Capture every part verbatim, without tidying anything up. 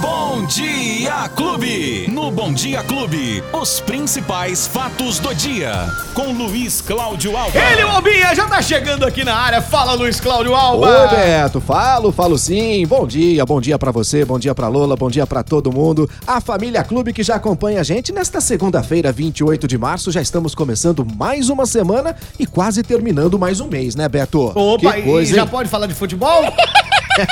Bom Dia Clube! No Bom Dia Clube, os principais fatos do dia, com Luiz Cláudio Alba. Ele, o Albinha, já tá chegando aqui na área. Fala, Luiz Cláudio Alba! Oi, Beto, falo, falo sim. Bom dia, bom dia pra você, bom dia pra Lola, bom dia pra todo mundo. A família Clube que já acompanha a gente nesta segunda-feira, vinte e oito de março, já estamos começando mais uma semana e quase terminando mais um mês, né, Beto? Opa, que coisa, e já hein? Pode falar de futebol?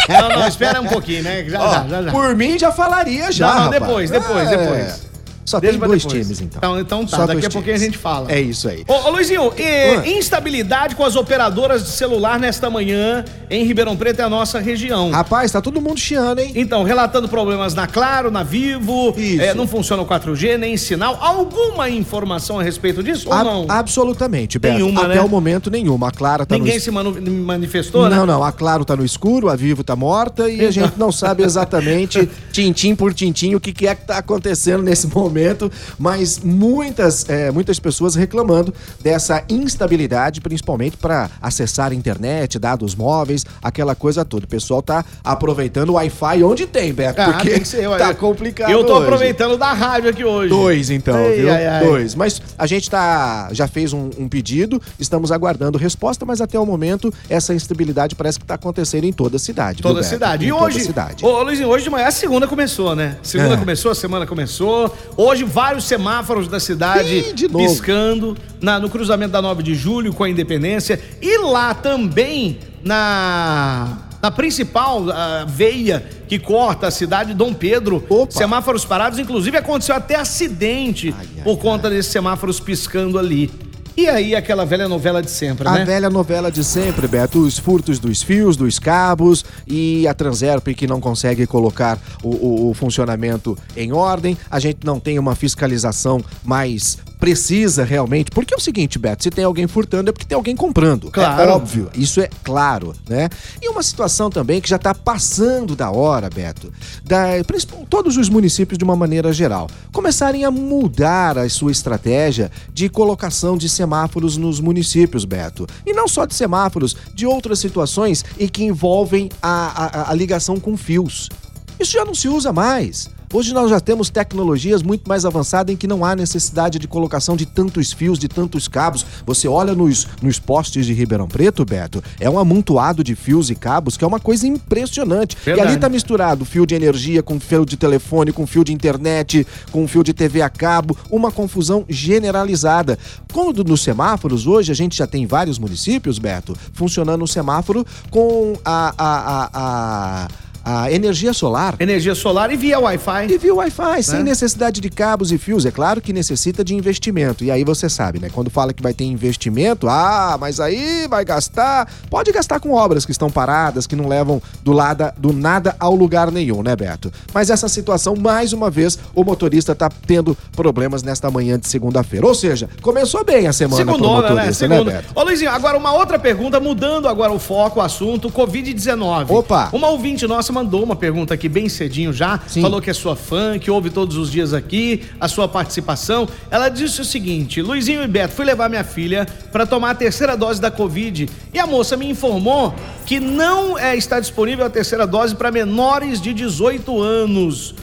Não, não, espera um pouquinho, né? Já, oh, já, já, já. Por mim, já falaria já, Não, não depois, depois, é... depois. Só Deixa tem dois depois. times, então. Então, então tá, Só daqui a times. pouquinho a gente fala. É isso aí. Ô, ô Luizinho, é, instabilidade com as operadoras de celular nesta manhã em Ribeirão Preto é a nossa região. Rapaz, tá todo mundo chiando, hein? Então, relatando problemas na Claro, na Vivo, é, não funciona o quatro G, nem sinal. Alguma informação a respeito disso ou a- não? Absolutamente, Beto. Nenhuma, Até né? o momento, nenhuma. A Claro tá Ninguém no... se manu- manifestou, não, né? Não, não. A Claro tá no escuro, a Vivo tá morta e a gente não sabe exatamente, tintim por tintim, o que, que é que tá acontecendo nesse momento. Momento, mas muitas, é, muitas pessoas reclamando dessa instabilidade, principalmente para acessar a internet, dados móveis, aquela coisa toda. O pessoal tá aproveitando o Wi-Fi onde tem, Beto, ah, porque tem que ser, tá complicado. Eu tô hoje. aproveitando da rádio aqui hoje. Dois, então, ai, viu? Ai, ai. Dois. Mas a gente tá, já fez um, um pedido, estamos aguardando resposta, mas até o momento essa instabilidade parece que tá acontecendo em toda a cidade. Toda a cidade. Em e hoje, cidade. Ô, Luizinho, hoje de manhã a segunda começou, né? Segunda é. começou, a semana começou. Hoje, vários semáforos da cidade Ih, de novo. piscando na, no cruzamento da nove de julho com a Independência. E lá também, na, na principal a veia que corta a cidade, Dom Pedro, Opa. semáforos parados. Inclusive, aconteceu até acidente ai, ai, por conta ai. desses semáforos piscando ali. E aí, aquela velha novela de sempre, né? A velha novela de sempre, Beto. Os furtos dos fios, dos cabos e a Transerp que não consegue colocar o, o, o funcionamento em ordem. A gente não tem uma fiscalização mais precisa realmente, porque é o seguinte, Beto, se tem alguém furtando é porque tem alguém comprando. Claro. É óbvio, isso é claro, né? E uma situação também que já tá passando da hora, Beto, da, todos os municípios de uma maneira geral, começarem a mudar a sua estratégia de colocação de semáforos nos municípios, Beto. E não só de semáforos, de outras situações e que envolvem a, a, a ligação com fios. Isso já não se usa mais. Hoje nós já temos tecnologias muito mais avançadas em que não há necessidade de colocação de tantos fios, de tantos cabos. Você olha nos, nos postes de Ribeirão Preto, Beto, é um amontoado de fios e cabos que é uma coisa impressionante. Verdade. E ali tá misturado fio de energia com fio de telefone, com fio de internet, com fio de T V a cabo, uma confusão generalizada. Como nos semáforos, hoje a gente já tem vários municípios, Beto, funcionando o semáforo com a... a, a, a... a energia solar. Energia solar e via Wi-Fi. E via Wi-Fi, né? Sem necessidade de cabos e fios. É claro que necessita de investimento. E aí você sabe, né? Quando fala que vai ter investimento, ah, mas aí vai gastar... Pode gastar com obras que estão paradas, que não levam do, lado, do nada ao lugar nenhum, né, Beto? Mas essa situação, mais uma vez, o motorista tá tendo problemas nesta manhã de segunda-feira. Ou seja, começou bem a semana Segundona, pro motorista, né, né Beto? Ô, Luizinho, agora uma outra pergunta, mudando agora o foco, o assunto, covid dezenove. Opa! Uma ouvinte nossa mandou uma pergunta aqui bem cedinho já, Sim. falou que é sua fã, que ouve todos os dias aqui, a sua participação. Ela disse o seguinte: Luizinho e Beto, fui levar minha filha para tomar a terceira dose da Covid e a moça me informou que não é, está disponível a terceira dose para menores de dezoito anos.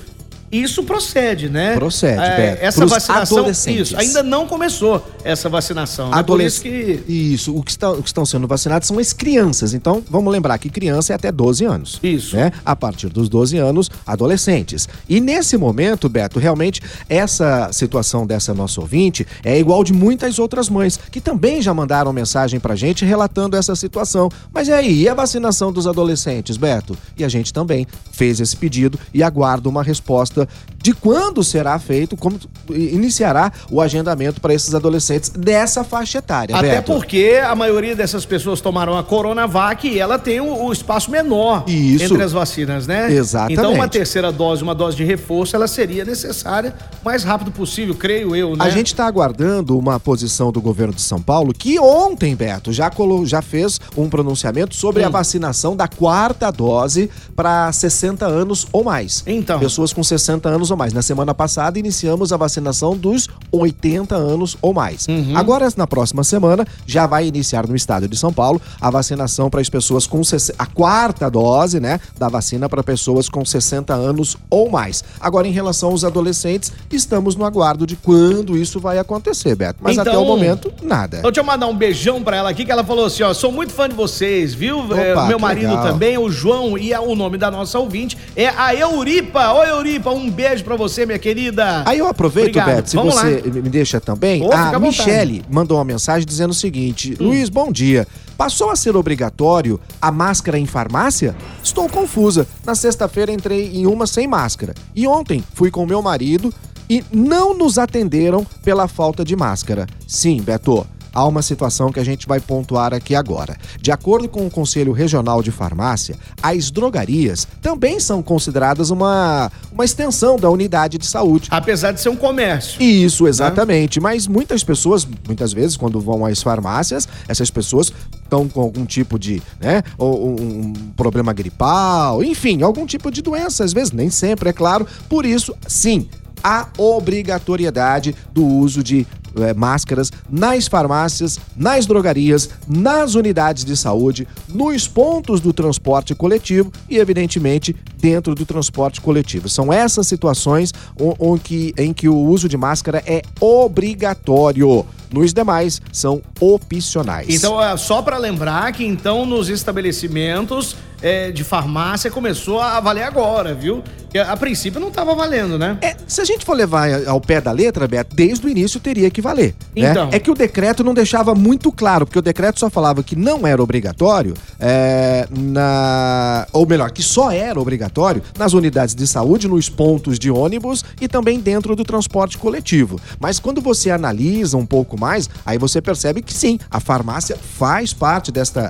Isso procede, né? Procede, é, Beto. Essa Pros vacinação, isso, ainda não começou essa vacinação. Adolesc... Né? Por isso que... Isso, o que, está, o que estão sendo vacinados são as crianças. Então, vamos lembrar que criança é até doze anos. Isso. Né? A partir dos doze anos, adolescentes. E nesse momento, Beto, realmente, essa situação dessa nossa ouvinte é igual de muitas outras mães, que também já mandaram mensagem pra gente relatando essa situação. Mas e aí, e a vacinação dos adolescentes, Beto? E a gente também fez esse pedido e aguarda uma resposta de quando será feito, como iniciará o agendamento para esses adolescentes dessa faixa etária. Até Beto. Porque a maioria dessas pessoas tomaram a Coronavac e ela tem o, o espaço menor Isso. entre as vacinas, né? Exatamente. Então uma terceira dose, uma dose de reforço, ela seria necessária o mais rápido possível, creio eu, né? A gente está aguardando uma posição do governo de São Paulo, que ontem, Beto, já, colo- já fez um pronunciamento sobre Sim. a vacinação da quarta dose para sessenta anos ou mais. Então. Pessoas com sessenta sessenta anos ou mais. Na semana passada, iniciamos a vacinação dos oitenta anos ou mais. Uhum. Agora, na próxima semana, já vai iniciar no estado de São Paulo a vacinação para as pessoas com... a quarta dose, né, da vacina para pessoas com sessenta anos ou mais. Agora, em relação aos adolescentes, estamos no aguardo de quando isso vai acontecer, Beto. Mas então, até o momento, nada. Então, deixa eu mandar um beijão pra ela aqui, que ela falou assim, ó, sou muito fã de vocês, viu? Opa, é, meu marido legal. Também, o João, e a, o nome da nossa ouvinte é a Euripa. Oi, Euripa, um beijo pra você, minha querida. Aí eu aproveito, obrigado. Beto, se Vamos você lá. Me deixa também, oh, a Michele mandou uma mensagem dizendo o seguinte, hum. Luiz, bom dia. Passou a ser obrigatório a máscara em farmácia? Estou confusa. Na sexta-feira entrei em uma sem máscara. E ontem fui com meu marido e não nos atenderam pela falta de máscara. Sim, Beto. Há uma situação que a gente vai pontuar aqui agora. De acordo com o Conselho Regional de Farmácia, as drogarias também são consideradas uma, uma extensão da unidade de saúde. Apesar de ser um comércio. Isso, exatamente. Né? Mas muitas pessoas, muitas vezes, quando vão às farmácias, essas pessoas estão com algum tipo de, né, ou um problema gripal, enfim, algum tipo de doença. Às vezes, nem sempre, é claro. Por isso, sim, há obrigatoriedade do uso de É, máscaras nas farmácias, nas drogarias, nas unidades de saúde, nos pontos do transporte coletivo e, evidentemente, dentro do transporte coletivo. São essas situações on, on que, em que o uso de máscara é obrigatório. Nos demais, são opcionais. Então, é só para lembrar que, então, nos estabelecimentos é, de farmácia começou a valer agora, viu? Que a, a princípio não estava valendo, né? É, se a gente for levar ao pé da letra, Beto, desde o início teria que valer. Então. Né? É que o decreto não deixava muito claro, porque o decreto só falava que não era obrigatório, é, na... ou melhor, que só era obrigatório nas unidades de saúde, nos pontos de ônibus e também dentro do transporte coletivo. Mas quando você analisa um pouco mais, aí você percebe que sim, a farmácia faz parte desta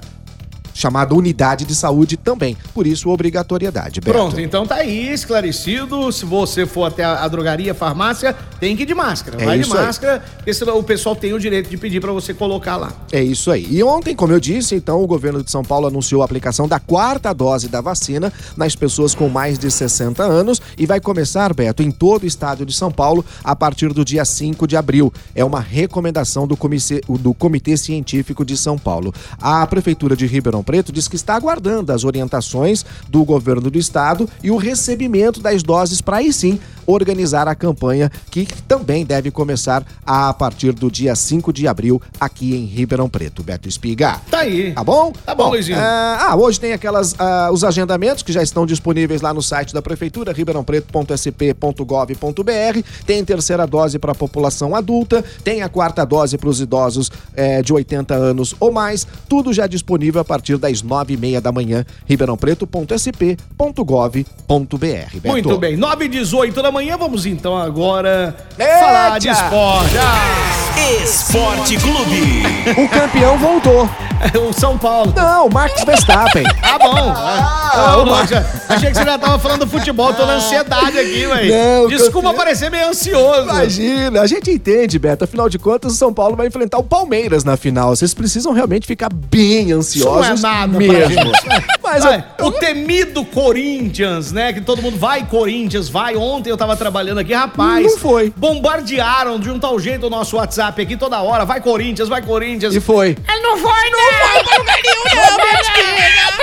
chamada unidade de saúde também. Por isso, obrigatoriedade, Beto. Pronto, então tá aí, esclarecido. Se você for até a, a drogaria, farmácia, tem que ir de máscara. É vai de máscara, aí. Porque senão o pessoal tem o direito de pedir pra você colocar lá. É isso aí. E ontem, como eu disse, então, o governo de São Paulo anunciou a aplicação da quarta dose da vacina nas pessoas com mais de sessenta anos e vai começar, Beto, em todo o estado de São Paulo a partir do dia cinco de abril. É uma recomendação do Comitê, do Comitê Científico de São Paulo. A Prefeitura de Ribeirão Preto diz que está aguardando as orientações do governo do estado e o recebimento das doses para aí sim organizar a campanha que também deve começar a partir do dia cinco de abril aqui em Ribeirão Preto. Beto Espiga. Tá aí. Tá bom? Tá bom, bom Luizinho. Ah, hoje tem aquelas, ah, os agendamentos que já estão disponíveis lá no site da prefeitura, ribeirão preto ponto s p ponto gov ponto b r. Tem terceira dose para a população adulta, tem a quarta dose para os idosos eh, de oitenta anos ou mais. Tudo já disponível a partir das nove e meia da manhã, ribeirão preto ponto s p ponto gov ponto b r. Muito bem, nove e dezoito da manhã, vamos então agora Eita! falar de esporte. Esporte Clube. O campeão voltou. O São Paulo. Não, o Max Verstappen. Ah, bom. Ah, ah, o Mar... Achei que você já tava falando do futebol, tô na ansiedade aqui, velho. Desculpa campeão... parecer meio ansioso. Imagina, a gente entende, Beto, afinal de contas o São Paulo vai enfrentar o Palmeiras na final. Vocês precisam realmente ficar bem ansiosos. Isso não é nada mesmo. Mas vai, eu... o temido Corinthians, né, que todo mundo vai Corinthians, vai. Ontem eu tava trabalhando aqui, rapaz. Não foi. Bombardearam de um tal jeito o nosso WhatsApp aqui toda hora, vai Corinthians, vai Corinthians. E foi. Ele não vai, não.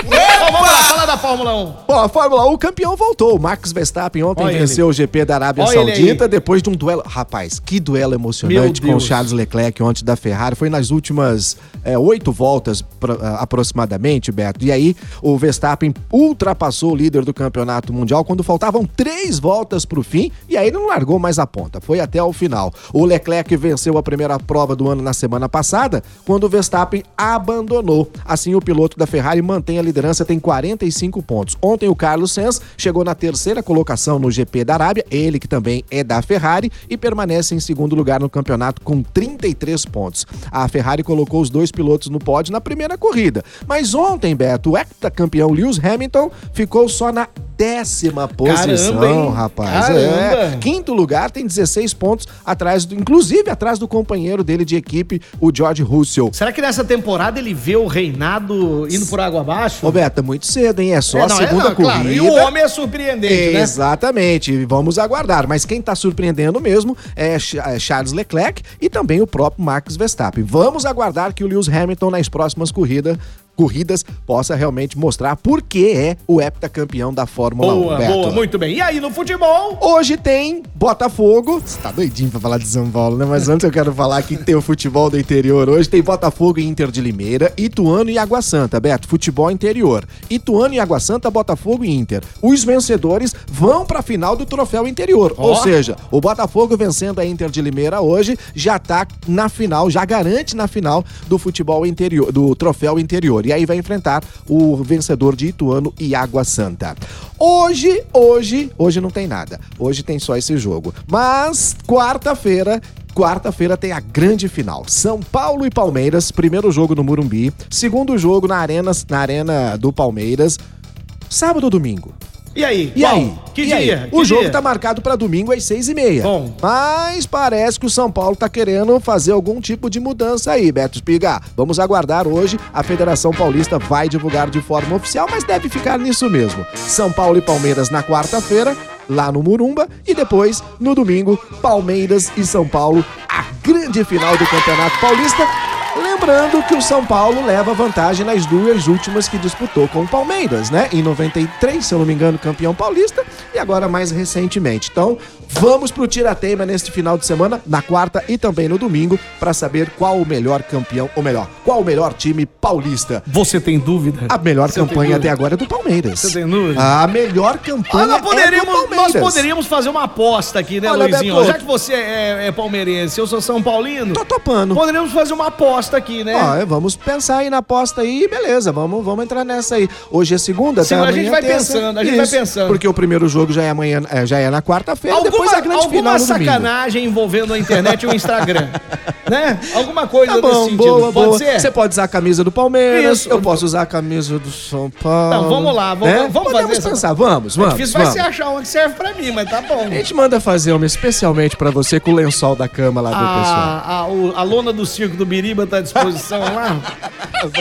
Vamos lá, fala da Fórmula um. Bom, a Fórmula um, o campeão voltou. O Max Verstappen ontem Olha venceu ele. o G P da Arábia Olha Saudita depois de um duelo. Rapaz, que duelo emocionante com o Charles Leclerc ontem da Ferrari. Foi nas últimas é, oito voltas pra, aproximadamente, Beto. E aí o Verstappen ultrapassou o líder do campeonato mundial quando faltavam três voltas pro fim e aí não largou mais a ponta. Foi até o final. O Leclerc venceu a primeira prova do ano na semana passada quando o Verstappen abandonou Abandonou. Assim, o piloto da Ferrari mantém a liderança, tem quarenta e cinco pontos. Ontem, o Carlos Sainz chegou na terceira colocação no G P da Arábia, ele que também é da Ferrari, e permanece em segundo lugar no campeonato com trinta e três pontos. A Ferrari colocou os dois pilotos no pódio na primeira corrida. Mas ontem, Beto, o heptacampeão Lewis Hamilton ficou só na décima posição, caramba, rapaz. É. Quinto lugar, tem dezesseis pontos atrás, do, inclusive atrás do companheiro dele de equipe, o George Russell. Será que nessa temporada ele vê o reinado indo por água abaixo? Roberto, muito cedo, hein? É só é, não, a segunda é, não, corrida. Claro. E o homem é surpreendente, é, né? Exatamente. Vamos aguardar. Mas quem tá surpreendendo mesmo é Charles Leclerc e também o próprio Max Verstappen. Vamos aguardar que o Lewis Hamilton, nas próximas corridas, corridas, possa realmente mostrar por que é o heptacampeão da Fórmula boa, um. Boa, boa, muito bem. E aí, no futebol? Hoje tem Botafogo. Você tá doidinho pra falar de São Paulo, né? Mas antes eu quero falar que tem o futebol do interior hoje. Tem Botafogo e Inter de Limeira, Ituano e Água Santa, Beto. Futebol interior. Ituano e Água Santa, Botafogo e Inter. Os vencedores vão pra final do troféu interior. Oh. Ou seja, o Botafogo vencendo a Inter de Limeira hoje já tá na final, já garante na final do futebol interior, do troféu interior. E aí vai enfrentar o vencedor de Ituano e Água Santa. Hoje, hoje, hoje não tem nada. Hoje tem só esse jogo. Mas quarta-feira... Quarta-feira tem a grande final. São Paulo e Palmeiras, primeiro jogo no Morumbi, segundo jogo na Arena, na Arena do Palmeiras, sábado ou domingo? E aí? E aí? Que e dia? Aí? Que o jogo dia? Tá marcado pra domingo às seis e meia. Bom. Mas parece que o São Paulo tá querendo fazer algum tipo de mudança aí, Beto Espiga. Vamos aguardar hoje. A Federação Paulista vai divulgar de forma oficial, mas deve ficar nisso mesmo. São Paulo e Palmeiras na quarta-feira, lá no Murumba. E depois, no domingo, Palmeiras e São Paulo, a grande final do Campeonato Paulista. Lembrando que o São Paulo leva vantagem nas duas últimas que disputou com o Palmeiras, né? Em noventa e três, se eu não me engano, campeão paulista, e agora mais recentemente. Então, vamos pro Tiratema neste final de semana, na quarta e também no domingo, para saber qual o melhor campeão, ou melhor, qual o melhor time paulista. Você tem dúvida? A melhor Você campanha até agora é do Palmeiras. Você tem dúvida? A melhor campanha ah, é do Palmeiras. Nós poderíamos fazer uma aposta aqui, né, Olha, Luizinho? Beto, já que você é, é palmeirense, eu sou São Paulino. Tô topando. Poderíamos fazer uma aposta aqui, né? Ah, vamos pensar aí na aposta aí, beleza, vamos, vamos entrar nessa aí. Hoje é segunda, tá? A gente vai terça. pensando, a gente Isso, vai pensando. Porque o primeiro jogo já é amanhã, já é na quarta-feira, alguma, depois a grande alguma final no domingo. Alguma sacanagem envolvendo a internet e o Instagram, né? Alguma coisa tá bom, desse sentido. Boa, pode boa. ser? Você pode usar a camisa do Palmeiras, Isso. eu posso usar a camisa do São Paulo. Não, vamos lá, vamos, né? vamos fazer essa... pensar, vamos, vamos. É difícil vamos. vai se achar onde serve pra mim, mas tá bom. A gente manda fazer uma especialmente pra você com o lençol da cama lá do a, pessoal. A, a, a lona do circo do Biriba tá à disposição lá.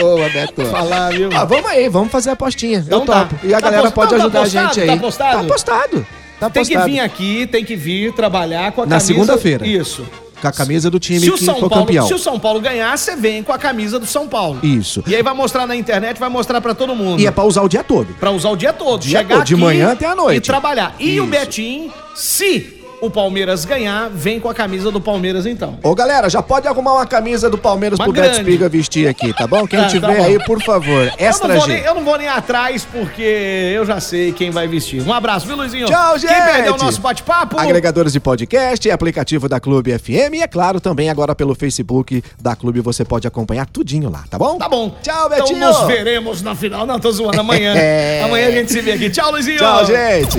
Boa, Beto. Falar, viu? Ah, vamos aí, vamos fazer a apostinha. Então eu topo. Tá. E a tá galera post... pode Não, ajudar tá postado, a gente aí. Tá postado? Tá postado. Tá tem postado. que vir aqui, tem que vir trabalhar com a Na camisa. Na segunda-feira. Isso. Com a camisa do time que for campeão. Se o São Paulo ganhar, você vem com a camisa do São Paulo. Isso. E aí vai mostrar na internet, vai mostrar pra todo mundo. E é pra usar o dia todo. Pra usar o dia todo. Dia Chegar todo, aqui de manhã até a noite. E trabalhar. E Isso. o Betinho, se... o Palmeiras ganhar, vem com a camisa do Palmeiras então. Ô galera, já pode arrumar uma camisa do Palmeiras uma pro Beto Espiga vestir aqui, tá bom? Quem ah, tiver tá aí, por favor, extra eu não, vou nem, eu não vou nem atrás, porque eu já sei quem vai vestir. Um abraço, viu, Luizinho? Tchau, gente! Quem perdeu o nosso bate-papo? Agregadores de podcast, aplicativo da Clube F M e é claro, também agora pelo Facebook da Clube, você pode acompanhar tudinho lá, tá bom? Tá bom. Tchau, Betinho! Então nos veremos na final. Não, tô zoando, amanhã. É. Amanhã a gente se vê aqui. Tchau, Luizinho! Tchau, gente!